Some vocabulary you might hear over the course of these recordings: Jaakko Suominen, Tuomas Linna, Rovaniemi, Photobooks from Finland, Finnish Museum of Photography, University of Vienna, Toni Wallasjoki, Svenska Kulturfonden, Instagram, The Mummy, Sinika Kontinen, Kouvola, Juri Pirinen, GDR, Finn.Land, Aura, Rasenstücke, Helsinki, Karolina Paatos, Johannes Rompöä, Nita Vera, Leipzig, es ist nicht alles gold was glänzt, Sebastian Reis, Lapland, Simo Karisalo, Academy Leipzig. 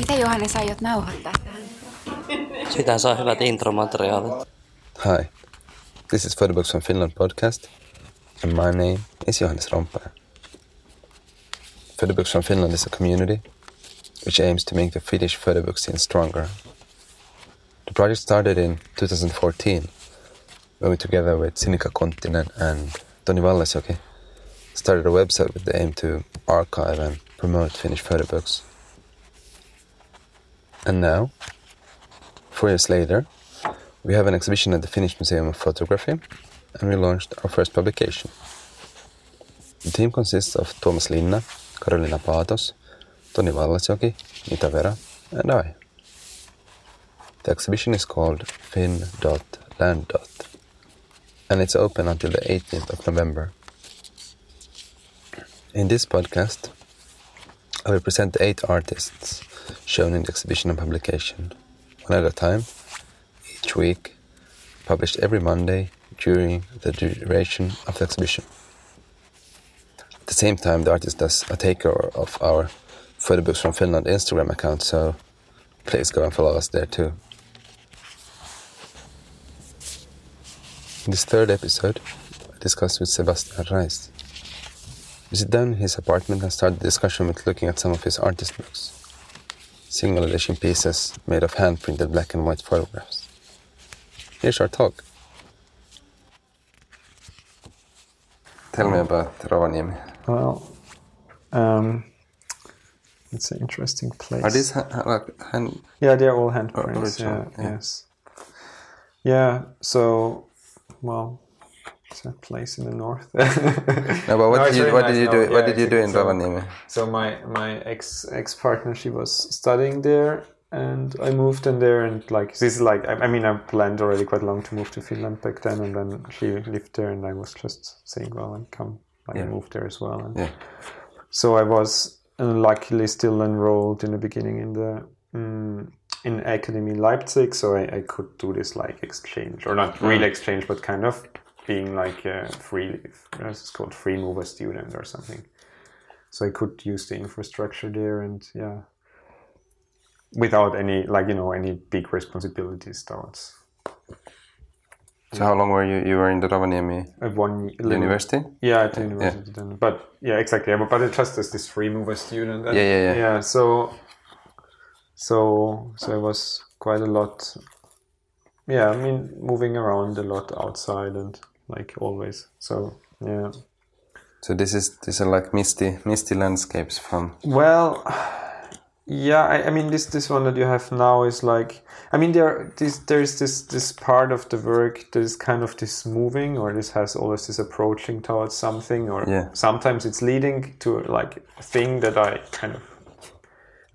Miten Johannes aiot nauhoittaa tähän? Siitä saa hyvät intromateriaalit. Hi, this is Photobooks from Finland podcast and my name is Johannes Rompöä. Photobooks from Finland is a community which aims to make the Finnish photobook scene stronger. The project started in 2014 when we, together with Sinika Kontinen and Toni Wallasjoki, started a website with the aim to archive and promote Finnish photobooks. And now, 4 years later, we have an exhibition at the Finnish Museum of Photography and we launched our first publication. The team consists of Tuomas Linna, Karolina Paatos, Toni Wallasjoki, Nita Vera, and I. The exhibition is called Finn.Land. And it's open until the 18th of November. In this podcast, I will present the 8 artists shown in the exhibition and publication, one at a time, each week, published every Monday during the duration of the exhibition. At the same time, the artist does a takeover of our Photobooks from Finland Instagram account, so please go and follow us there too. In this third episode, I discussed with Sebastian Reis. We sit down in his apartment and start the discussion with looking at some of his artist books. Single edition pieces made of hand-printed black and white photographs. Here's our talk. Tell me about Rovaniemi. Well, it's an interesting place. Are these hand? Yeah, they're all hand prints. Yeah. Yes. Yeah, so... Well, it's a place in the north. No, but what did you do in Rovaniemi? So my ex-partner, she was studying there, and I moved in there, and I planned already quite long to move to Finland back then, and then she lived there, and I was just saying, well, I'll come. I moved there as well, and so I was luckily still enrolled in the beginning in the. In Academy Leipzig, so I could do this exchange, or not real exchange, but kind of being a free, it's called free mover student or something. So I could use the infrastructure there and without any, any big responsibilities towards. So how long were you were in the Rovaniemi university? Yeah, at the university then. But yeah, exactly. But it just as this free mover student. Yeah, So I was quite a lot, moving around a lot outside and always. So, yeah. So these are misty landscapes from... Well, yeah, I mean, this one that you have now is there's this part of the work that is kind of this moving, or this has always this approaching towards something, or sometimes it's leading to a thing that I kind of,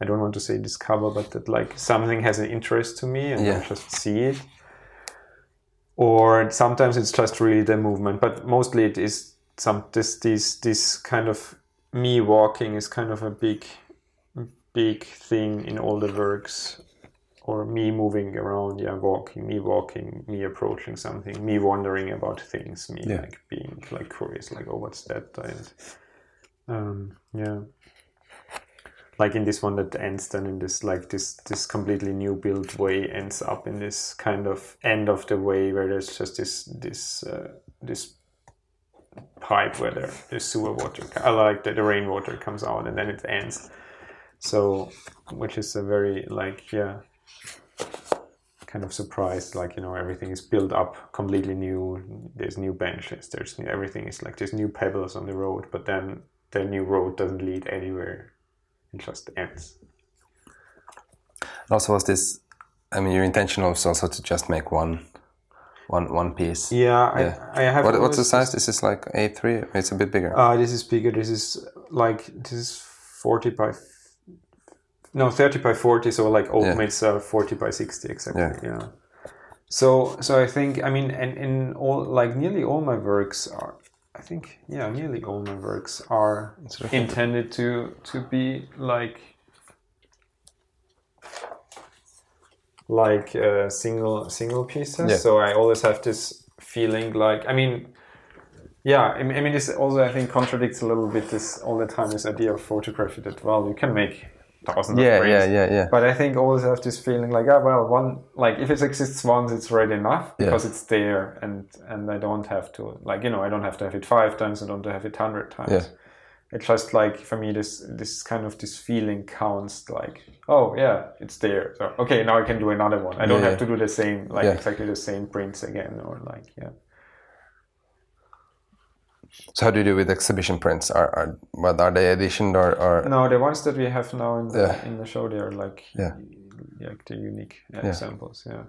I don't want to say discover, but that something has an interest to me and I just see it. Or sometimes it's just really the movement, but mostly it is this kind of me walking is kind of a big thing in all the works, or me moving around, walking, me approaching something, me wondering about things, me being curious, oh, what's that? And, in this one that ends then in this this completely new built way ends up in this kind of end of the way where there's just this pipe where the sewer water the rainwater comes out and then it ends, so which is a very kind of surprise, everything is built up completely new, there's new benches, there's new, everything is there's new pebbles on the road, but then the new road doesn't lead anywhere. It just ends. Also, was this? I mean, your intention was also to just make one piece. Yeah. I have. What's the size? This is A3. It's a bit bigger. This is bigger. This is 30 by 40. So it's 40 by 60 exactly. Yeah. So I think and in all nearly all my works are. I think nearly all my works are intended to be single pieces. Yeah. So I always have this feeling this also I think contradicts a little bit this all the time this idea of photography that well you can make thousands of frames. Yeah. But I think always have this feeling like, if it exists once, it's already enough because it's there, and I don't have to I don't have to have it 5 times, I don't have to have it 100 times. Yeah. It's just for me this kind of this feeling counts it's there. So okay, now I can do another one. I don't have to do the same exactly the same prints again . So how do you do with exhibition prints? Are they editioned or? No, the ones that we have now in the show, they are the unique examples. Yeah.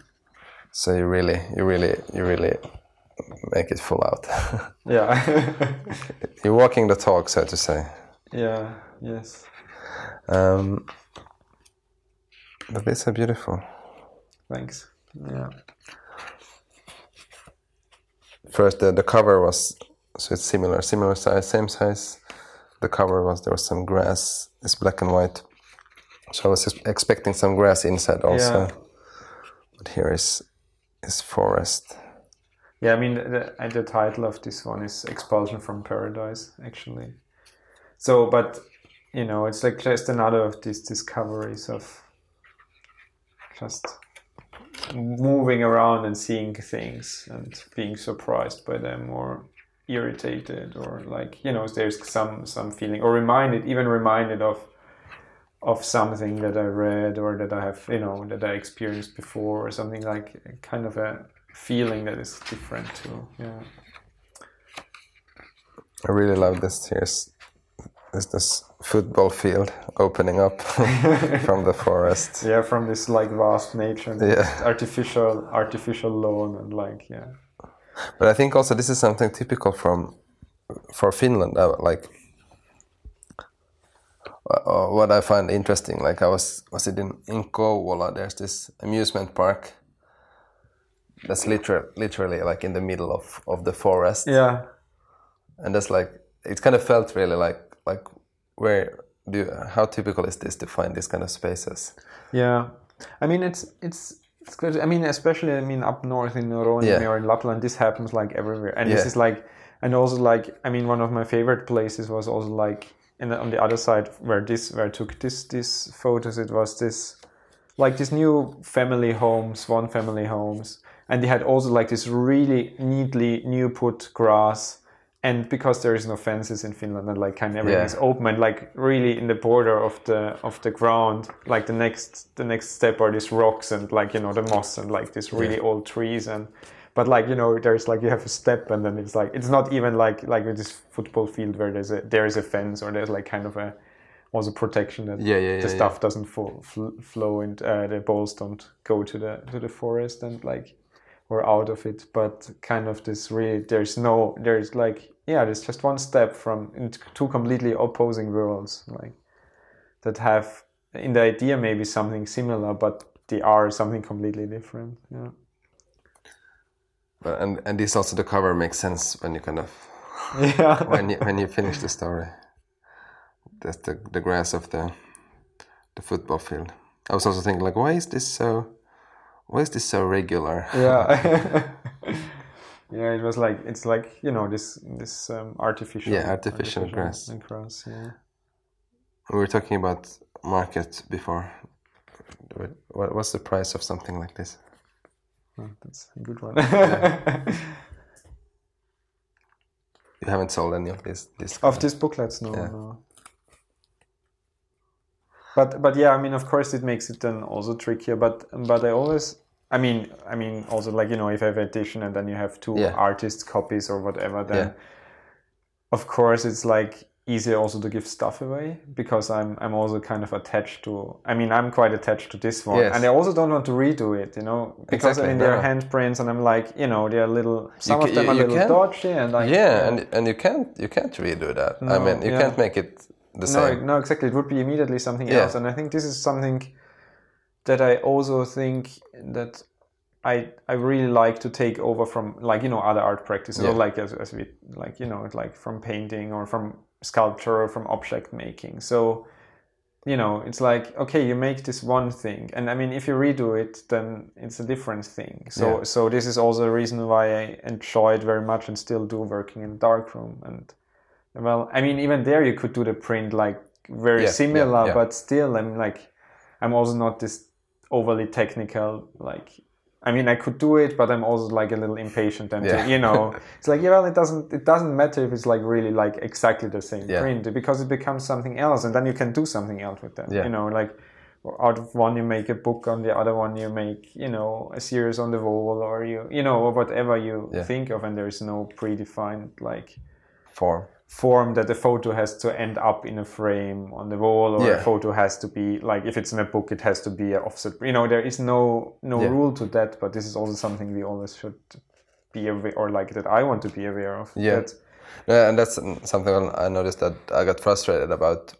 So you really make it full out. Yeah. You're walking the talk, so to say. Yeah. Yes. But these are beautiful. Thanks. Yeah. First, the cover was. So it's similar size, same size. The cover was, there was some grass. It's black and white. So I was expecting some grass inside also. Yeah. But here is forest. Yeah, I mean, the title of this one is Expulsion from Paradise, actually. So, but, it's just another of these discoveries of just moving around and seeing things and being surprised by them or irritated or there's some feeling or reminded of something that I read or that I have that I experienced before or something kind of a feeling that is different too. Yeah, I really love this. There's this football field opening up from the forest. Yeah, from this vast nature. And artificial lawn and But I think also this is something typical for Finland. What I find interesting, I was in Kouvola. There's this amusement park that's literally in the middle of the forest. Yeah, and that's it kind of felt really like where do you, how typical is this to find these kind of spaces? Yeah, I mean it's. It's good. I mean, especially up north in Rovaniemi or in Lapland, this happens everywhere, and this is and also one of my favorite places was also and on the other side where I took these photos, it was this new swan family homes, and they had also this really neatly new put grass, and because there is no fences in Finland and kind of everything is open and really in the border of the ground, the next step are these rocks and the moss and these really old trees and there's you have a step and then it's it's not even like this football field where there is a fence or there's kind of a also protection that the stuff doesn't flow and the balls don't go to the forest and or out of it, but kind of this really there's just one step from two completely opposing worlds that have in the idea maybe something similar, but they are something completely different. Yeah. But, and this also the cover makes sense when you kind of when you finish the story. That's the grass of the football field. I was also thinking why is this so regular? Yeah. Yeah, it was this artificial grass. And grass, yeah. We were talking about market before. What's the price of something like this? Oh, that's a good one. Yeah. You haven't sold any of this of these booklets, no. Yeah. No. But yeah, I mean, of course, it makes it then also trickier. But I always, I mean, also if I have an edition and then you have two artists' copies or whatever, then of course it's easier also to give stuff away because I'm also kind of attached to. I mean, I'm quite attached to this one, and I also don't want to redo it, because exactly, they're handprints, and I'm they're little. Some of them are a little dodgy, and and you can't redo that. No, I mean, you can't make it. No, exactly. It would be immediately something else, and I think this is something that I also think that I really like to take over from other art practices, or as we from painting or from sculpture or from object making. So it's okay, you make this one thing, and I mean if you redo it, then it's a different thing. So so this is also a reason why I enjoyed very much and still do working in the darkroom and. Well, I mean, even there you could do the print very similar, but still, I mean, like, I'm also not this overly technical, like, I mean, I could do it, but I'm also like a little impatient, and you know, it's like, yeah, well, it doesn't matter if it's like really like exactly the same print, because it becomes something else, and then you can do something else with that, you know, like, out of one you make a book, on the other one you make, you know, a series on the wall, or you know, or whatever you think of, and there is no predefined like form that a photo has to end up in a frame on the wall, or a photo has to be like, if it's in a book, it has to be an offset, you know, there is no rule to that. But this is also something we always should be aware, or like that I want to be aware of. And that's something I noticed that I got frustrated about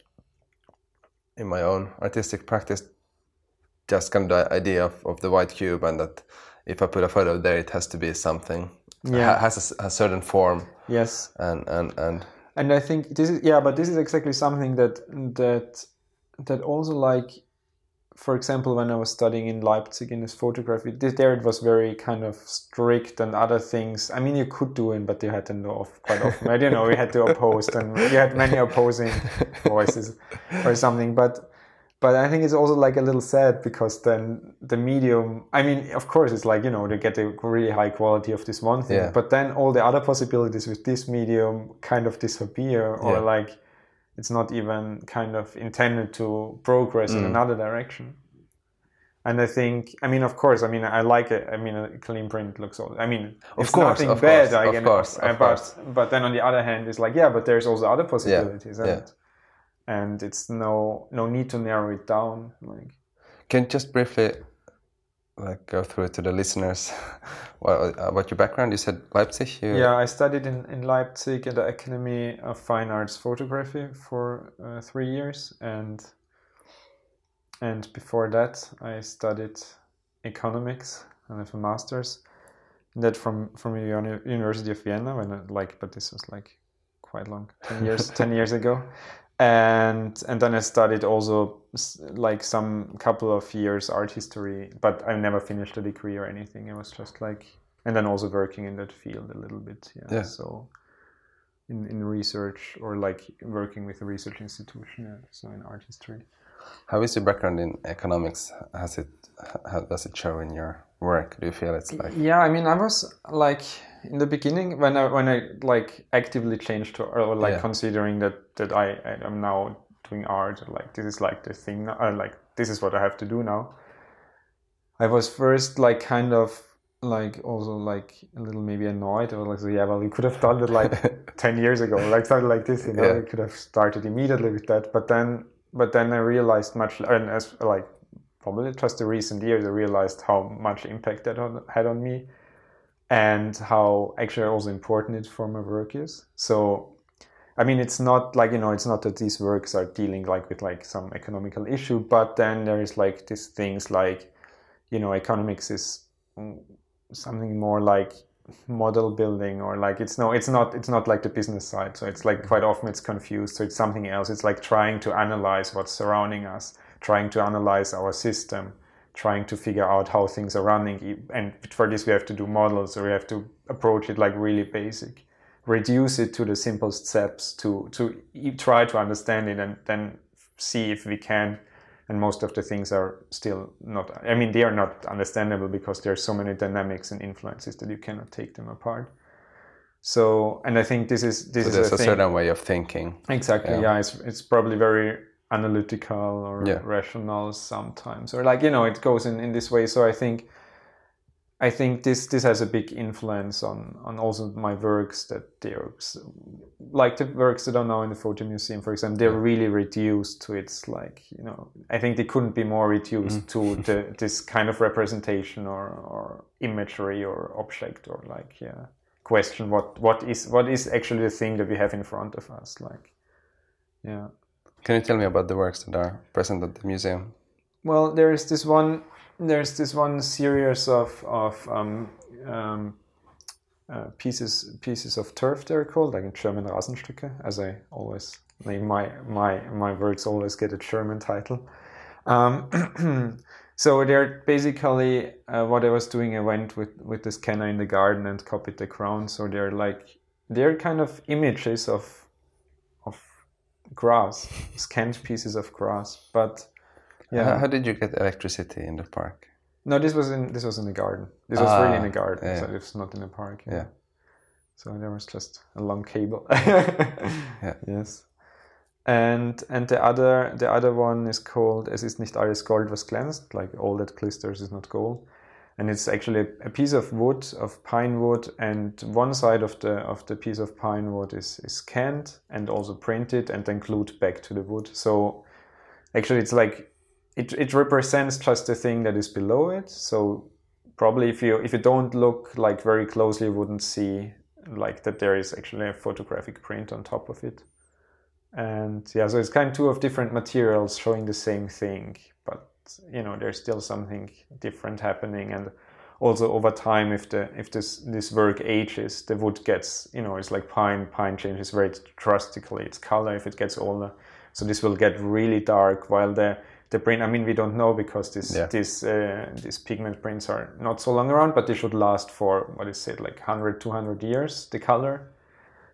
in my own artistic practice, just kind of the idea of the white cube, and that if I put a photo there, it has to be something, has a certain form. Yes. And I think this is but this is exactly something that also, like, for example, when I was studying in Leipzig in this photography, there it was very kind of strict, and other things, I mean, you could do it, but you had to know quite often, I don't know, you had to oppose, and you had many opposing voices or something, but I think it's also like a little sad, because then the medium, I mean, of course, it's like, you know, they get a really high quality of this one thing, but then all the other possibilities with this medium kind of disappear, or like, it's not even kind of intended to progress in another direction. And I think, I mean, of course, I mean, I like it. I mean, a clean print looks, I mean, it's nothing bad, I guess. But then on the other hand, it's like, but there's also other possibilities. And it's no need to narrow it down. Like, can you just briefly, like, go through to the listeners what your background? You said Leipzig. I studied in Leipzig at the Academy of Fine Arts Photography for 3 years, and before that I studied economics and have a master's in that from the University of Vienna. But this was like quite long, 10 years ago. And then I studied also like some couple of years art history, but I never finished the degree or anything. It was just like, and then also working in that field a little bit. So in research, or like working with a research institution. So in art history. How is your background in economics? How does it show in your work? Do you feel it's like? Yeah, I mean, I was like, in the beginning, when I like actively changed to, or like considering that I am now doing art, like this is like the thing, like this is what I have to do now. I was first like kind of like also like a little maybe annoyed, or like, so well, you could have done it like 10 years ago, like something like this, you know, you could have started immediately with that. But then I realized much, and as like probably just the recent years, I realized how much impact that had on me, and how actually also important it for my work is. So, I mean, it's not like, you know, it's not that these works are dealing like with like some economical issue, but then there is like these things like, you know, economics is something more like model building, or like it's not like the business side. So it's like quite often it's confused. So it's something else. It's like trying to analyze what's surrounding us, trying to analyze our system, trying to figure out how things are running, and for this we have to do models, or we have to approach it like really basic, reduce it to the simplest steps to try to understand it, and then see if we can. And most of the things are still not, I mean, they are not understandable, because there are so many dynamics and influences that you cannot take them apart. So, and I think this is there's a certain way of thinking. Exactly. Yeah, it's probably very analytical or rational sometimes, or like, you know, it goes in this way. So I think this has a big influence on also my works, that they're like the works that are now in the photo museum, for example, they're really reduced to its like, you know, I think they couldn't be more reduced to this kind of representation or imagery or object, or like question what is actually the thing that we have in front of us, like Can you tell me about the works that are present at the museum? Well, there's this one series of pieces of turf, they're called, like in German Rasenstücke, as I always name my words always get a German title. So they're basically what I was doing. I went with this canna in the garden and copied the crown. So they're kind of images of grass, scant pieces of grass. But yeah, how did you get electricity in the park? No, this was in the garden. This was really in the garden, yeah. So it's not in the park. Yeah. So there was just a long cable. Yeah. Yes. And the other one is called "Es ist nicht alles gold was glänzt," like all that glisters is not gold. And it's actually a piece of wood, of pine wood, and one side of the piece of pine wood is scanned and also printed and then glued back to the wood. So actually it's like it represents just the thing that is below it. So probably if you don't look like very closely, you wouldn't see like that there is actually a photographic print on top of it. And yeah, so it's kind of two of different materials showing the same thing, but you know, there's still something different happening. And also over time, if this work ages, the wood gets, you know, it's like pine changes very drastically its color if it gets older. So this will get really dark, while the print, I mean, we don't know, because these pigment prints are not so long around, but they should last for, what is it, like 100, 200 years, the color.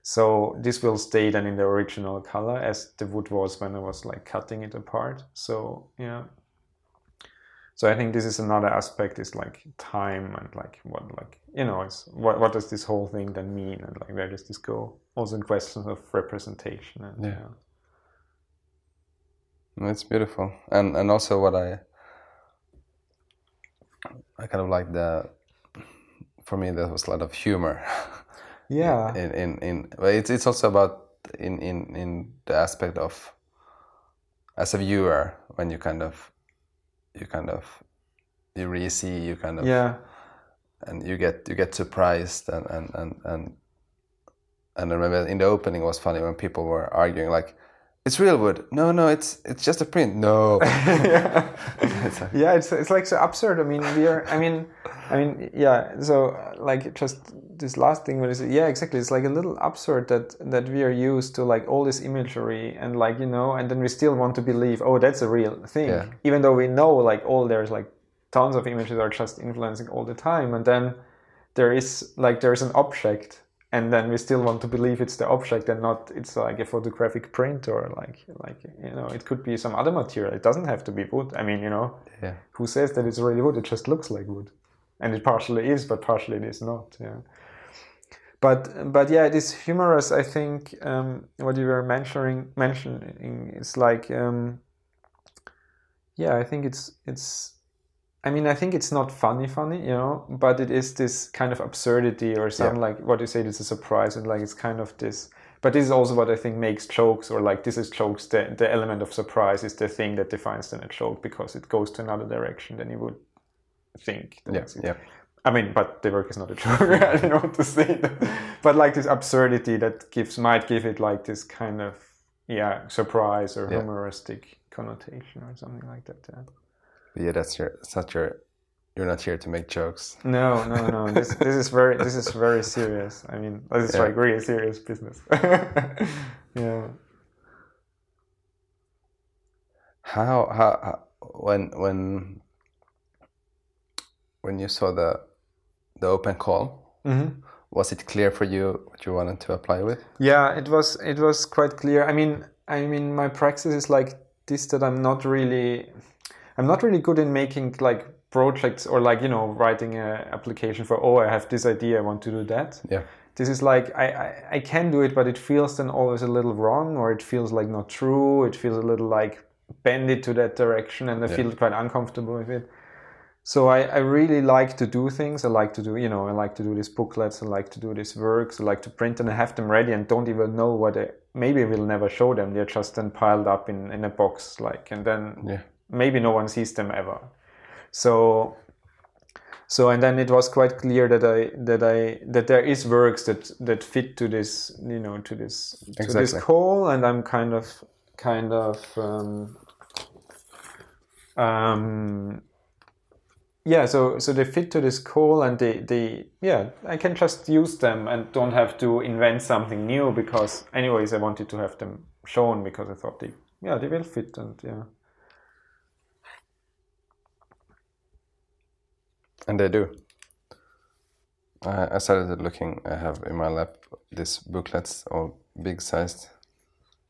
So this will stay then in the original color as the wood was when I was like cutting it apart. So yeah. So I think this is another aspect, is like time and like what, like, you know, it's what does this whole thing then mean, and like where does this go? Also in questions of representation and yeah. It's beautiful. And also what I kind of like, for me there was a lot of humor. Yeah. In but it's also about in the aspect of, as a viewer, when you kind of yeah, and you get surprised and I remember in the opening it was funny when people were arguing like, it's real wood. No, it's just a print. No. Yeah. Yeah, it's like so absurd. I mean, we are yeah, so like just this last thing when you say, yeah, exactly. It's like a little absurd that we are used to like all this imagery and like, you know, and then we still want to believe, oh, that's a real thing. Yeah. Even though we know like there's like tons of images are just influencing all the time, and then there is an object. And then we still want to believe it's the object and not it's like a photographic print, or like you know, it could be some other material. It doesn't have to be wood. I mean, you know, yeah. Who says that it's really wood? It just looks like wood, and it partially is, but partially it is not. Yeah. But yeah, it is humorous. I think what you were mentioning is like yeah. I think it's. I mean, I think it's not funny, you know, but it is this kind of absurdity or some yeah. Like what you say, it's a surprise, and like it's kind of this. But this is also what I think makes jokes, or like this is jokes. The element of surprise is the thing that defines then a joke, because it goes to another direction than you would think. Yeah. I mean, but the work is not a joke. I don't know what to say. But like this absurdity that might give it like this kind of surprise or humoristic connotation or something like that. Yeah. Yeah, you're not here to make jokes. No. This is very serious. I mean, this is like really serious business. Yeah. How when you saw the open call, mm-hmm. was it clear for you what you wanted to apply with? Yeah, it was quite clear. I mean, my practice is like this, that I'm not really good in making like projects, or like, you know, writing an application for, oh, I have this idea, I want to do that. Yeah. This is like, I can do it, but it feels then always a little wrong, or it feels like not true. It feels a little like bended to that direction, and I feel quite uncomfortable with it. So I really like to do things. I like to do, you know, I like to do these booklets. I like to do these works. I like to print and have them ready and don't even know what maybe we'll never show them. They're just then piled up in a box, like, and then... Yeah. Maybe no one sees them ever. So and then it was quite clear that there is works that fit to this, you know, to this call, and I'm kind of so they fit to this call, and they I can just use them and don't have to invent something new, because anyways I wanted to have them shown, because I thought they will fit, and yeah. And they do. I started looking. I have in my lap these booklets, all big-sized,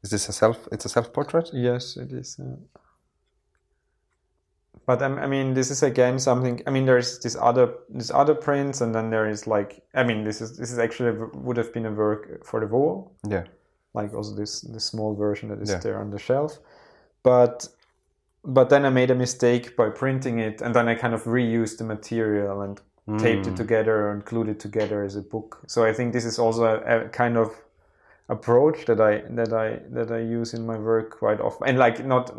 Is this a self? It's a self-portrait? Yes, it is. But I mean, this is again something. I mean, there's this other prints, and then there is like. I mean, this is actually would have been a work for the wall. Yeah. Like also this small version that is there on the shelf, but then I made a mistake by printing it, and then I kind of reused the material and taped it together and glued it together as a book. So I think this is also a kind of approach that I use in my work quite often, and not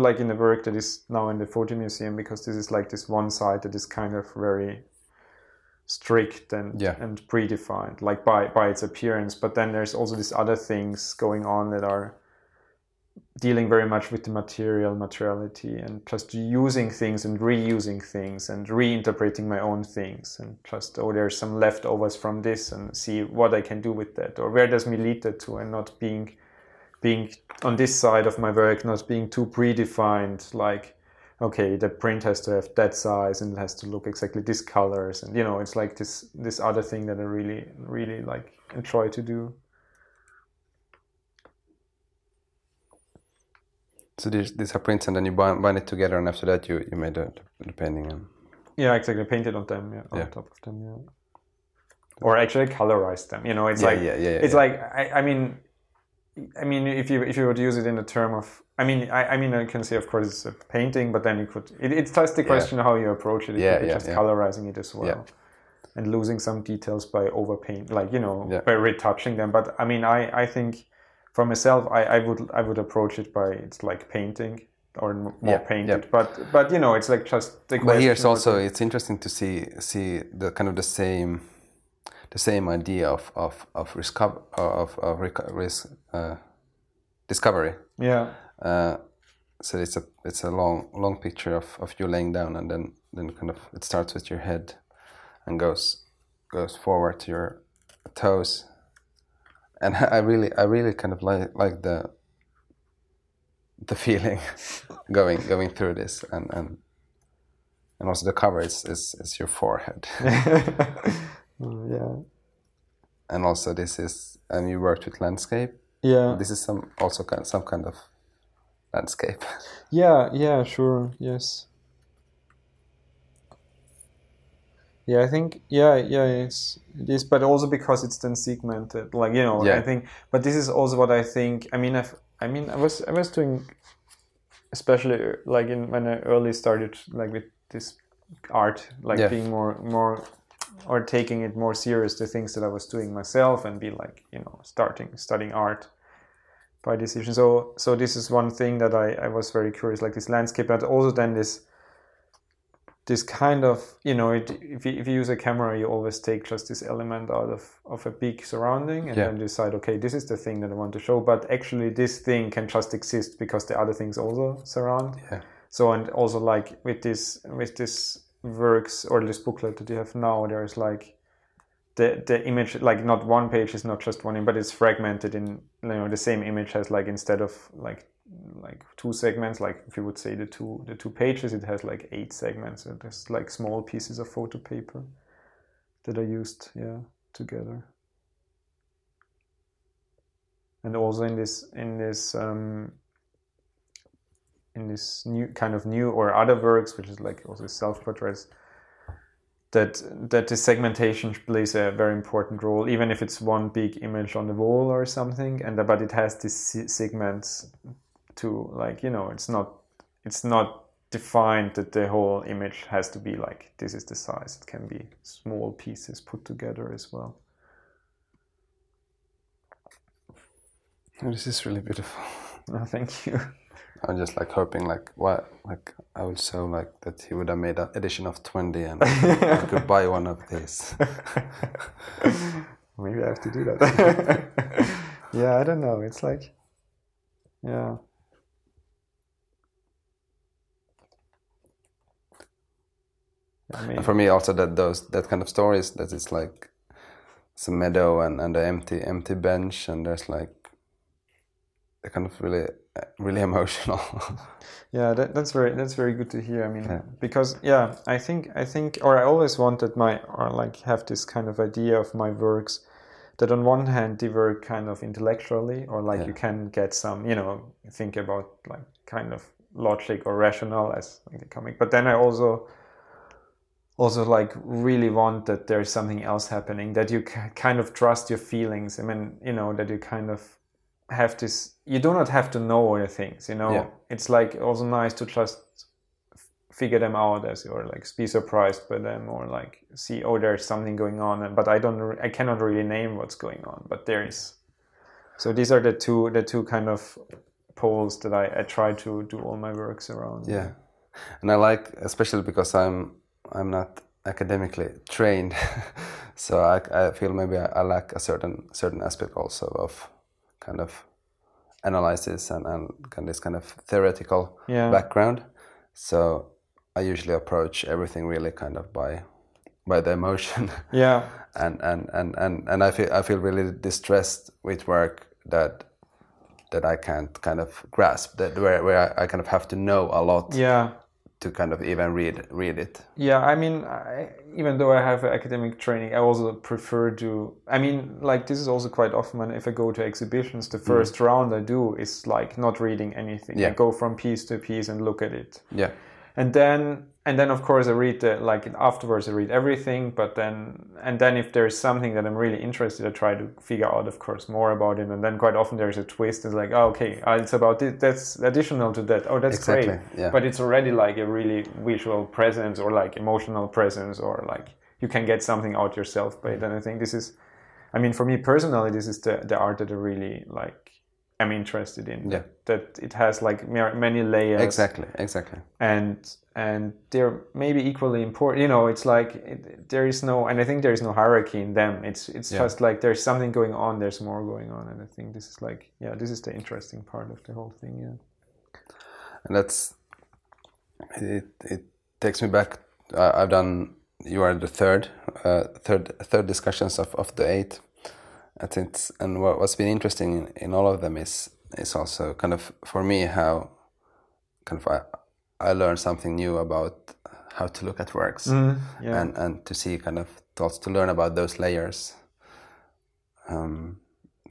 like in the work that is now in the photo museum, because this is like this one side that is kind of very strict and predefined, like by its appearance. But then there's also these other things going on that are dealing very much with the materiality, and just using things and reusing things and reinterpreting my own things, and just there's some leftovers from this, and see what I can do with that, or where does me lead that to, and not being on this side of my work, not being too predefined, like okay, the print has to have that size and it has to look exactly these colors, and it's like this other thing that I really really like and try to do. So these are prints, and then you bind it together, and after that you made the painting. And... Yeah, exactly. Painted on them, on top of them, Or actually colorized them. I mean, if you would use it in the term of, I can say, of course, it's a painting, but then you could. It's just the question how you approach it. Just colorizing it as well, and losing some details by overpaint, by retouching them. But I mean, I think. For myself, I would approach it by it's like painting or more painted, but it's like just. The but here's also it's interesting to see the kind of the same idea of discovery. Yeah. So it's a long picture of you laying down, and then kind of it starts with your head, and goes forward to your toes. And I really kind of like the feeling going through this, and also the cover is your forehead. And also this is, and you worked with landscape. Yeah. This is some kind of landscape. Yeah, sure, yes. Yeah, I think, it is, but also because it's then segmented, I think, but this is also what I think, I was doing, especially like when I early started, like with this art, being more, or taking it more serious, the things that I was doing myself, and be like, studying art by decision. So this is one thing that I was very curious, like this landscape, but also then this kind of, if you use a camera, you always take just this element out of a big surrounding, and then decide, okay, this is the thing that I want to show, but actually this thing can just exist because the other things also surround. Yeah. So, and also like with this works or this booklet that you have now, there is like the image, like not one page is not just one image, but it's fragmented in, the same image has like, instead of like two segments, like if you would say the two pages, it has like 8 segments, and there's like small pieces of photo paper that are used together. And also in this new kind of new or other works, which is like also self-portraits, that the segmentation plays a very important role, even if it's one big image on the wall or something, but it has these segments to, like, it's not defined that the whole image has to be like this is the size. It can be small pieces put together as well. Oh, this is really beautiful. Oh, thank you. I'm just like hoping, like what, like I would so like that he would have made an edition of 20, and I could buy one of these. Maybe I have to do that. I don't know. It's like, And for me also that kind of stories, that it's like some meadow and the empty bench, and there's like a kind of really emotional. That's very good to hear. I mean, because I think, or I always wanted have this kind of idea of my works that on one hand they were kind of intellectually, or like you can get some, you know, think about like kind of logic or rational as like the comic. But then I also like really want that there is something else happening, that you kind of trust your feelings. I mean, you know, that you kind of have this, you do not have to know all your things, you know. Yeah. It's like also nice to just figure them out as, or like be surprised by them, or like see, oh, there's something going on, and but I cannot really name what's going on, but there is. So these are the two kind of poles that I try to do all my works around. Yeah. And I like, especially because I'm not academically trained, so I feel maybe I lack a certain aspect also of kind of analysis and this kind of theoretical background. So I usually approach everything really kind of by the emotion. Yeah. And I feel really distressed with work that I can't kind of grasp, that where I kind of have to know a lot. Yeah. To kind of even read it. Yeah, I mean, even though I have academic training, I also prefer to. I mean, like, this is also quite often when if I go to exhibitions, the first round I do is like not reading anything. Yeah. I go from piece to piece and look at it. Yeah. And then of course I read afterwards I read everything. But then if there is something that I'm really interested, I try to figure out, of course, more about it. And then quite often there is a twist. It's like, oh, okay, it's about this. That's additional to that. Oh, that's exactly. Great. Yeah. But it's already like a really visual presence, or like emotional presence, or like you can get something out yourself by it. And I think this is, I mean, for me personally, this is the art that I really like. I'm interested in that it has like many layers. Exactly. And they're maybe equally important. You know, it's like I think there is no hierarchy in them. It's just like there's something going on. There's more going on, and I think this is like this is the interesting part of the whole thing. Yeah, and that's it. It takes me back. I've done. You are the third discussions of the 8. I think, and what's been interesting in all of them is also kind of for me how kind of I learned something new about how to look at works and to see kind of thoughts, to learn about those layers. For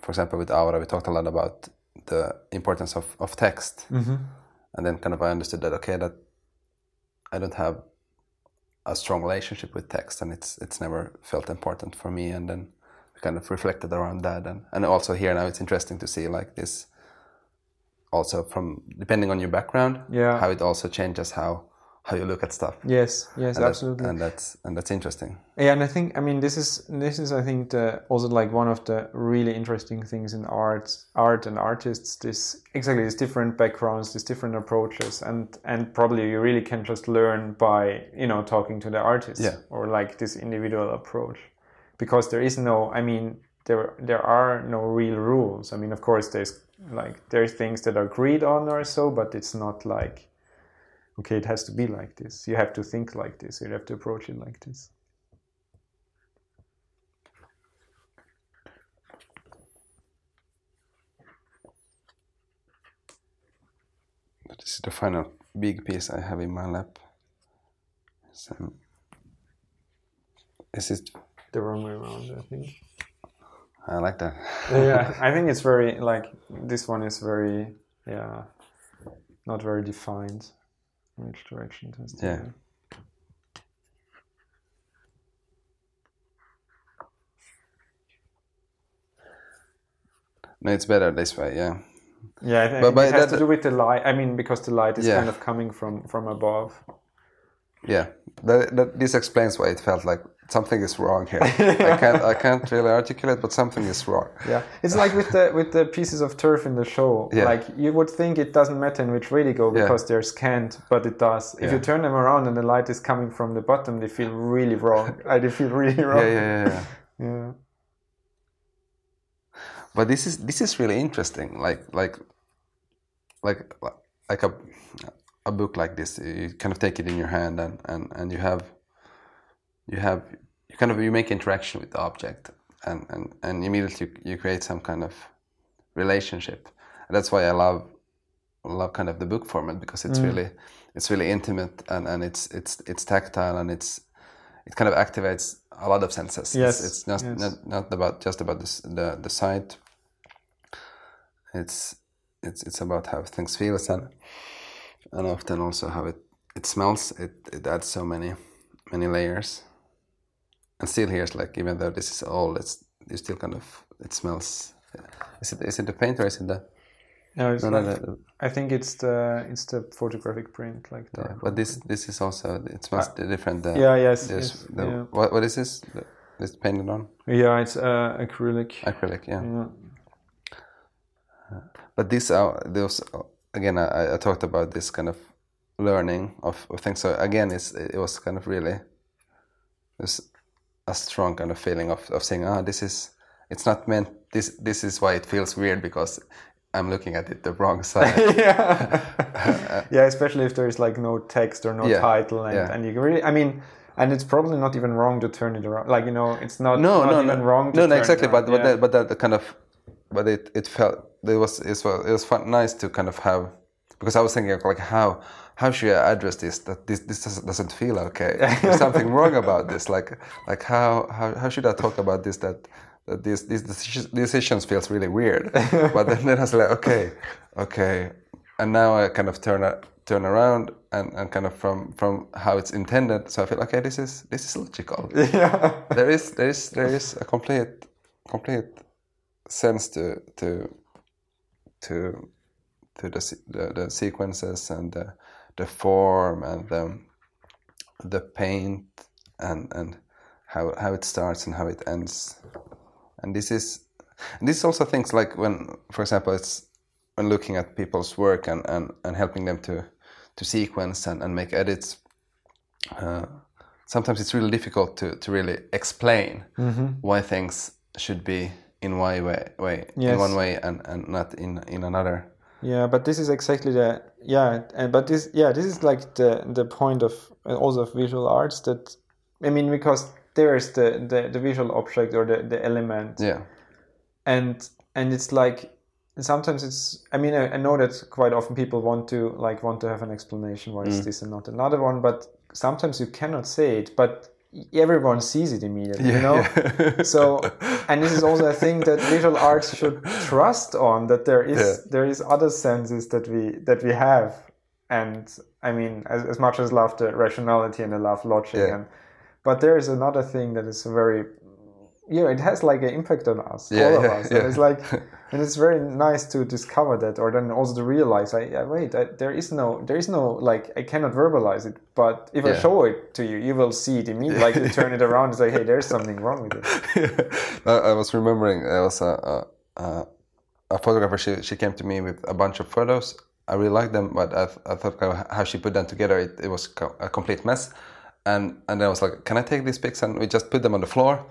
example, with Aura, we talked a lot about the importance of text, and then kind of I understood that I don't have a strong relationship with text, and it's never felt important for me, and then kind of reflected around that, and also here now it's interesting to see like this also from depending on your background how it also changes how you look at stuff. Yes, and absolutely. That's interesting. Yeah, and I think, I mean, this is I think also like one of the really interesting things in art and artists, these different backgrounds, these different approaches, and probably you really can just learn by, you know, talking to the artist or like this individual approach. Because there is no, I mean, there are no real rules. I mean, of course, there's things that are agreed on or so, but it's not like, okay, it has to be like this. You have to think like this. You have to approach it like this. This is the final big piece I have in my lap. So, this is... the wrong way around, I think. I like that. Yeah, I think it's very, like, this one is very, not very defined which direction it has to go. No, it's better this way, Yeah, I think but it has to do with the light. I mean, because the light is kind of coming from above. Yeah, this explains why it felt like something is wrong here. I can't really articulate, but something is wrong. Yeah, it's like with the pieces of turf in the show. Yeah. Like you would think it doesn't matter in which way they go because they're scanned, but it does. If you turn them around and the light is coming from the bottom, they feel really wrong. They feel really wrong. Yeah. Yeah. But this is really interesting. Like a book like this, you kind of take it in your hand and you have. You make interaction with the object and immediately you create some kind of relationship. And that's why I love kind of the book format, because it's really intimate and it's tactile and it's it kind of activates a lot of senses. Yes. It's not, yes. not about just about the sight. It's about how things feel, and often also how it smells. It adds so many layers. And still here's like, even though this is old, you still kind of, it smells. Is it the paint or is it the? No, it's not. I think it's the photographic print, like that. Yeah, but this is also, it smells different. Yes. What is this? It's painted on. Yeah, it's acrylic. Acrylic, yeah. But those again, I talked about this kind of learning of things. So again, it was kind of really this a strong kind of feeling of saying, this is, it's not meant. This is why it feels weird because I'm looking at it the wrong side. Yeah, especially if there is like no text or no title, and you can really, I mean, and it's probably not even wrong to turn it around. Like, you know, it's not, wrong to turn it around. No, exactly. But it felt it was fun, nice to kind of have, because I was thinking like how should I address this, that this doesn't feel okay. There's something wrong about this. Like how should I talk about this that these decisions feels really weird. But then I was like okay, and now I kind of turn around and kind of from how it's intended. So I feel okay. This is logical. Yeah. There is a complete sense to the sequences and the form and the paint and how it starts and how it ends. And this is also things like when, for example, it's when looking at people's work and helping them to sequence and make edits. Sometimes it's really difficult to really explain why things should be in one way yes. in one way and not in another. Yeah, but this is exactly the this is like the point of also of visual arts, that I mean, because there is the visual object or the element. Yeah. And it's like sometimes it's, I mean, I know that quite often people want to have an explanation why is this and not another one, but sometimes you cannot say it, but everyone sees it immediately, you know? Yeah. So, and this is also a thing that visual arts should trust on, that there is other senses that we have. And I mean, as much as I love the rationality and I love logic, but there is another thing that is very, it has like an impact on us, all of us. Yeah. And it's like, and it's very nice to discover that, or then also to realize, there is no, like, I cannot verbalize it, but if I show it to you, you will see it immediately. Like, you turn it around and say, hey, there's something wrong with it. I was remembering, there was a photographer, she came to me with a bunch of photos. I really liked them, but I thought how she put them together, it was a complete mess. And I was like, can I take these pics? And we just put them on the floor.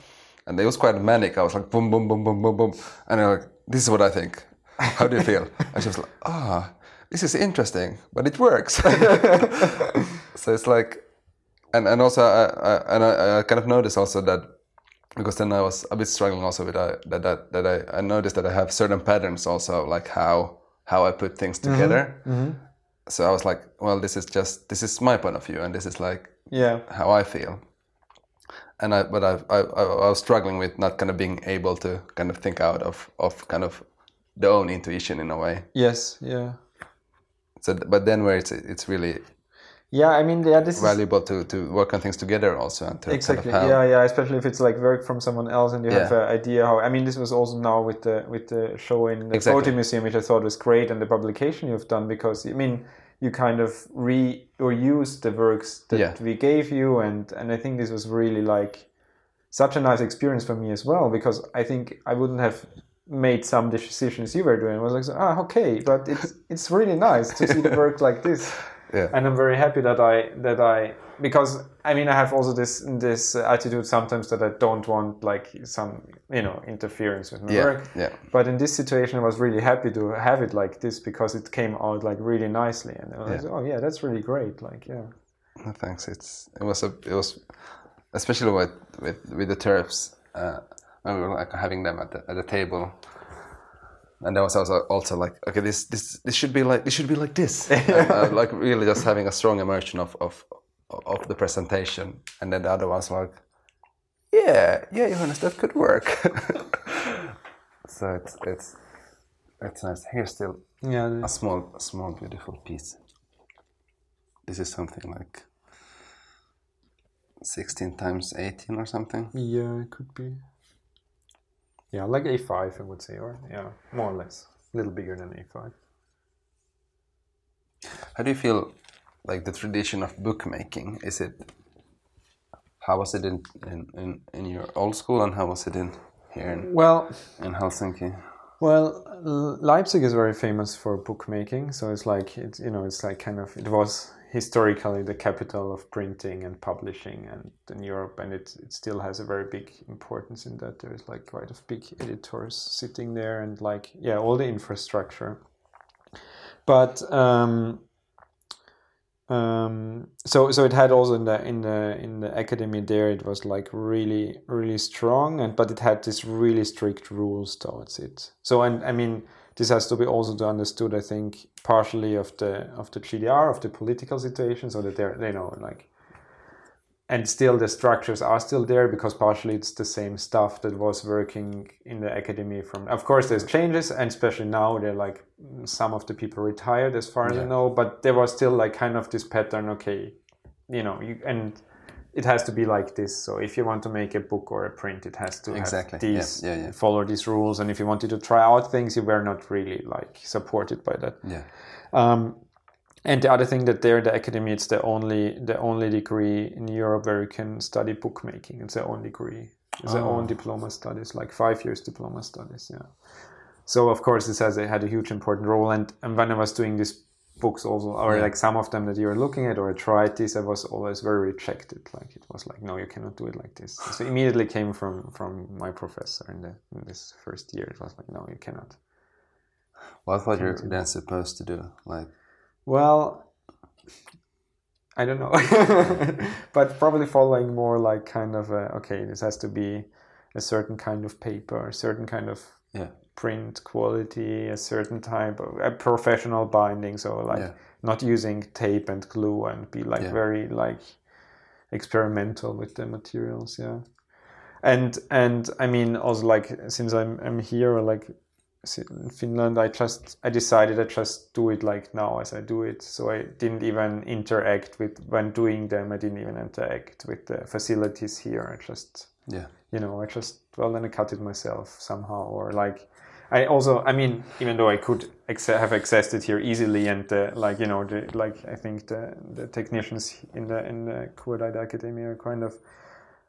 And it was quite manic. I was like, boom, boom, boom, boom, boom, boom. And I'm like, this is what I think. How do you feel? And she was like, this is interesting, but it works. So it's like, and also I kind of noticed also that, because then I was a bit struggling also with that I noticed that I have certain patterns also, like how I put things together. Mm-hmm. So I was like, well, this is my point of view, and this is like how I feel. And I was struggling with not kind of being able to kind of think out of kind of the own intuition in a way. Yes, yeah. So, but then where it's really this valuable is to work on things together also. And to exactly. Kind of especially if it's like work from someone else and you have an idea how. I mean, this was also now with the show in the Photo Museum, which I thought was great, and the publication you've done, because I mean, you kind of use the works that we gave you, and I think this was really like such a nice experience for me as well, because I think I wouldn't have made some decisions you were doing. I was like, okay, but it's really nice to see the work like this. Yeah. And I'm very happy that I because I mean, I have also this attitude sometimes that I don't want like some interference with my work. Yeah. But in this situation, I was really happy to have it like this, because it came out like really nicely, and I was that's really great. Like No, thanks. It was especially with the turfs. We were like having them at the table. And then I was also like, okay, this should be like this. Like really just having a strong immersion of of the presentation, and then the other one's like, yeah, Johannes, that could work. So it's nice. Here's still a small beautiful piece. This is something like 16x18 or something. Yeah, it could be. Yeah, like A5, I would say, or more or less, a little bigger than A5. How do you feel like the tradition of bookmaking? Is it? How was it in your old school, and how was it in here in Helsinki? Well, Leipzig is very famous for bookmaking, so it was historically the capital of printing and publishing, and in Europe, and it still has a very big importance in that there's like quite a big editors sitting there, and all the infrastructure. But so it had also in the academy there, it was like really, really strong, but it had these really strict rules towards it. So, and I mean, this has to be also understood, I think, partially of the GDR, of the political situation, so that and still the structures are still there, because partially it's the same stuff that was working in the academy from. Of course, there's changes, and especially now they're like some of the people retired, as far as I know. But there was still like kind of this pattern. Okay, and it has to be like this. So if you want to make a book or a print, it has to follow these rules. And if you wanted to try out things, you were not really like supported by that. Yeah. And the other thing that there in the academy, it's the only degree in Europe where you can study bookmaking. It's their own degree. It's their own diploma studies, like 5 years diploma studies. Yeah. So of course this had a huge important role. And when I was doing these books also, or like some of them that you're looking at, or I tried this, I was always very rejected. Like it was like, no, you cannot do it like this. So immediately came from my professor in this first year. It was like, no, you cannot. What were you then supposed to do? Well, I don't know, but probably following more like kind of this has to be a certain kind of paper, a certain kind of print quality, a certain type of a professional binding. So not using tape and glue, and be very experimental with the materials. Yeah. And I mean, also since I'm here, in Finland, I decided I just do it like now as I do it. So I didn't even interact with when doing them. I didn't even interact with the facilities here. I just then I cut it myself somehow. Or even though I could have accessed it here easily, and I think the technicians in the Kuodaida Academy are kind of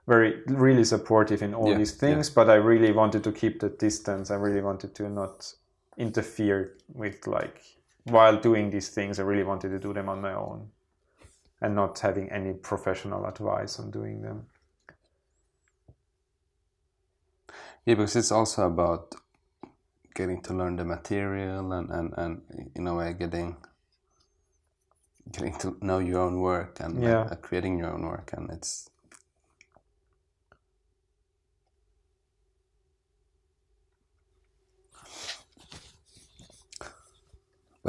very, really supportive in all these things, but I really wanted to keep the distance. I really wanted to not interfere with while doing these things. I really wanted to do them on my own, and not having any professional advice on doing them. Yeah, because it's also about getting to learn the material and in a way getting to know your own work and creating your own work, and it's.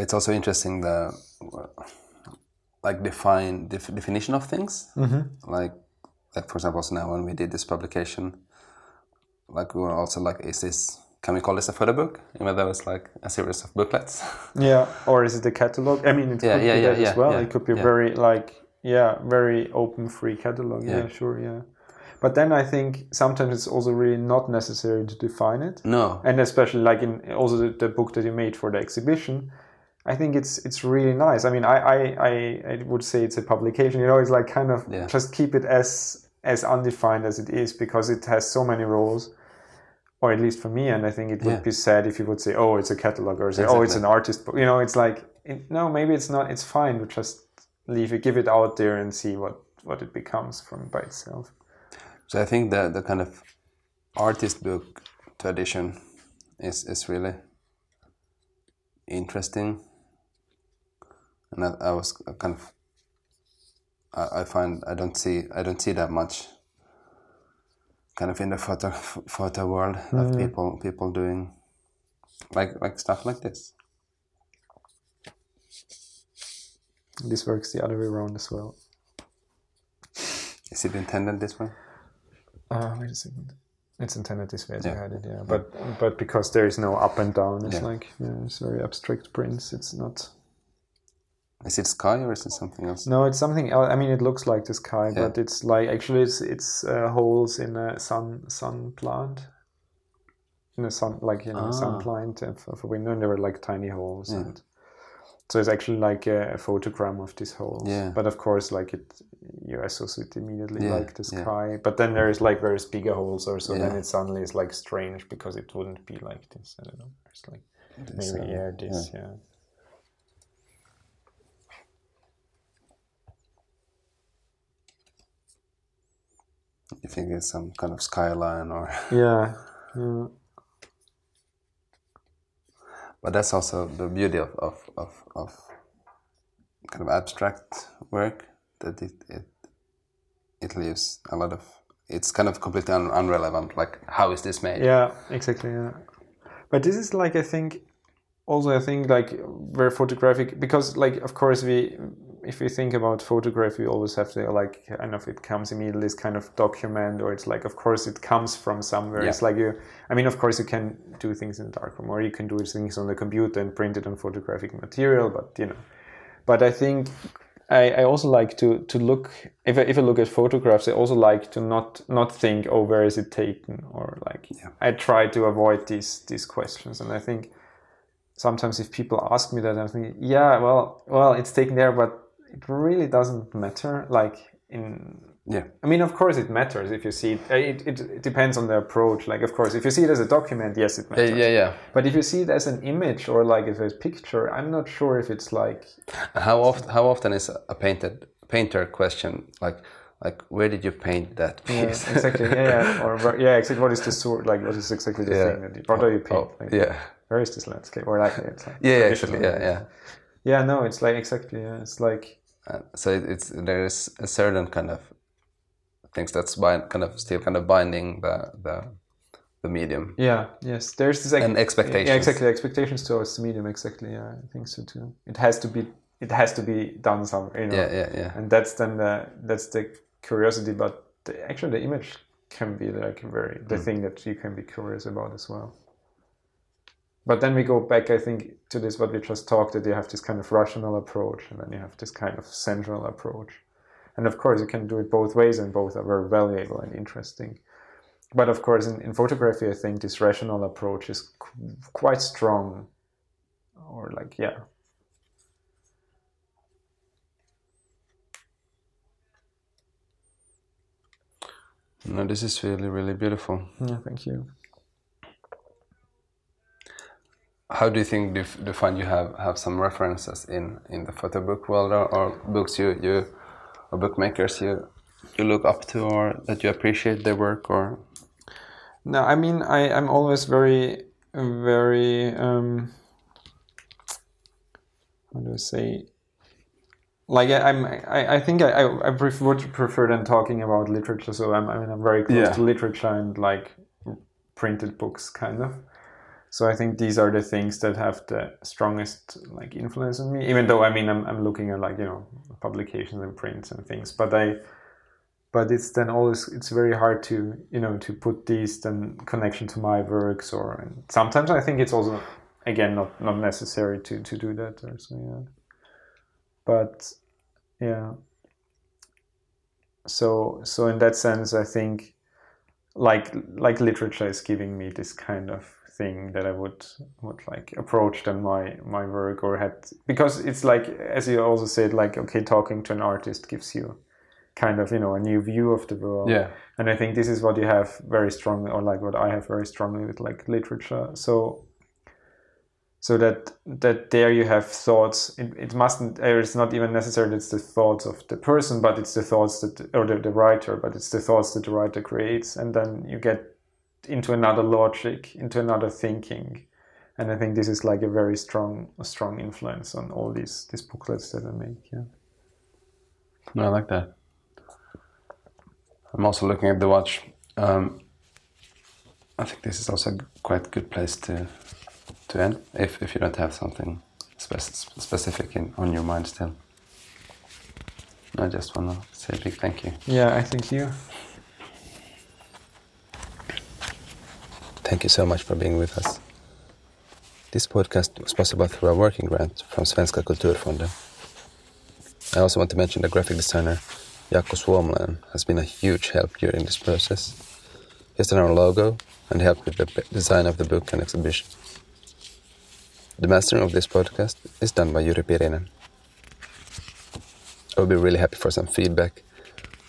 It's also interesting the definition of things. Mm-hmm. Like for example, so now when we did this publication, we were also can we call this a photo book? Even though it's a series of booklets. Yeah, or is it a catalog? I mean, it could be that as well. Yeah, it could be very very open, free catalog. Yeah, sure, yeah. But then I think sometimes it's also really not necessary to define it. No, and especially in also the book that you made for the exhibition. I think it's really nice. I mean, I would say it's a publication. It's just keep it as undefined as it is, because it has so many roles, or at least for me. And I think it would be sad if you would say, "Oh, it's a catalog," or say, "Oh, it's an artist book." No, maybe it's not. It's fine to just leave it, give it out there, and see what it becomes by itself. So I think the kind of artist book tradition is really interesting. And I was kind of, I find I don't see that much kind of in the photo world of people doing like stuff like this. This works the other way around as well. Is it intended this way? Wait a second. It's intended this way as I had it, yeah. But because there is no up and down, it's it's very abstract prints. It's not. Is it sky or is it something else? No, it's something else. I mean, it looks like the sky, but it's like actually it's holes in a sun plant, in a sun sun plant of a window, and there were like tiny holes, and so it's actually like a photogram of these holes. Yeah. But of course, like you associate immediately like the sky, but then there is like various bigger holes, or so then it suddenly is like strange because it wouldn't be like this. I don't know. It's like this, maybe this You think it's some kind of skyline or... Yeah. But that's also the beauty of kind of abstract work, that it leaves a lot of... It's kind of completely unrelevant, like, how is this made? Yeah, exactly, yeah. But this is like, I think like very photographic, because like, of course if we think about photography, we always have to like, I don't know if it comes immediately as kind of document, or it's like, of course it comes from somewhere. Yeah. It's like of course you can do things in the darkroom, or you can do things on the computer and print it on photographic material, but I think I also like to look, if I look at photographs, I also like to not think, oh, where is it taken? Or like, I try to avoid these questions. And I think sometimes if people ask me that, I'm thinking, well, it's taken there, but it really doesn't matter. I mean, of course it matters if you see it. It depends on the approach. Like, of course, if you see it as a document, yes, it matters. Yeah. But if you see it as an image or like as a picture, I'm not sure if it's like. How often is a painter question like where did you paint that piece? Yeah, exactly. Yeah. Or exactly. What is the sort? Like, what is exactly the thing that you? What do you paint? Where is this landscape? Or like it's like actually, yeah. Yeah, no, it's like exactly. Yeah, it's like so. There is a certain kind of things that's still binding the medium. Yeah. Yes. There's this and expectations. Yeah, exactly. Expectations towards the medium. Exactly. Yeah, I think so too. It has to be done somewhere. You know? Yeah. And that's then the curiosity, but actually the image can be like the thing that you can be curious about as well. But then we go back, I think, to this what we just talked, that you have this kind of rational approach, and then you have this kind of central approach. And of course, you can do it both ways, and both are very valuable and interesting. But of course, in photography, I think this rational approach is quite strong. Or like, yeah. No, this is really, really beautiful. Yeah, thank you. How do you think do you find you have some references in the photo book world, or books or bookmakers you look up to, or that you appreciate their work? Or no, I mean I'm always very very how do I say, like I think I would prefer than talking about literature. So I'm very close to literature and like printed books kind of. So I think these are the things that have the strongest like influence on me. Even though I mean I'm looking at like publications and prints and things, but it's then always it's very hard to to put these then connection to my works, or and sometimes I think it's also again not necessary to do that or so But yeah. So in that sense I think like literature is giving me this kind of thing that I would like approach than my work, or had, because it's like, as you also said, like okay, talking to an artist gives you kind of a new view of the world, and I think this is what you have very strongly, or like what I have very strongly with like literature, so that there you have thoughts, it's not even necessary that it's the thoughts of the person, but it's the thoughts that, or the writer, but it's the thoughts that the writer creates, and then you get into another logic, into another thinking, and I think this is like a very strong influence on all these booklets that I make. Yeah, no, I like that. I'm also looking at the watch. I think this is also quite a good place to end, if you don't have something specific on your mind still. I just want to say a big thank you. Yeah, I thank you. Thank you so much for being with us. This podcast was possible through a working grant from Svenska Kulturfonden. I also want to mention the graphic designer Jaakko Suominen has been a huge help during this process. He has done our logo and helped with the design of the book and exhibition. The mastering of this podcast is done by Juri Pirinen. I would be really happy for some feedback,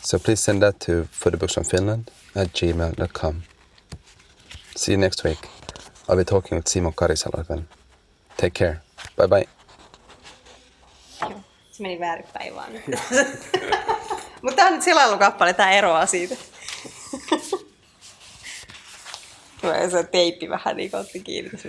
so please send that to photobooksfromfinland@gmail.com. See you next week. I'll be talking with Simo Karisalo then. Take care. Bye bye. Joo, se meni väärinpäin vaan. Mutta tämä on nyt selailukappale, tämä eroaa siitä. Se teippi vähän niin otti kiinni.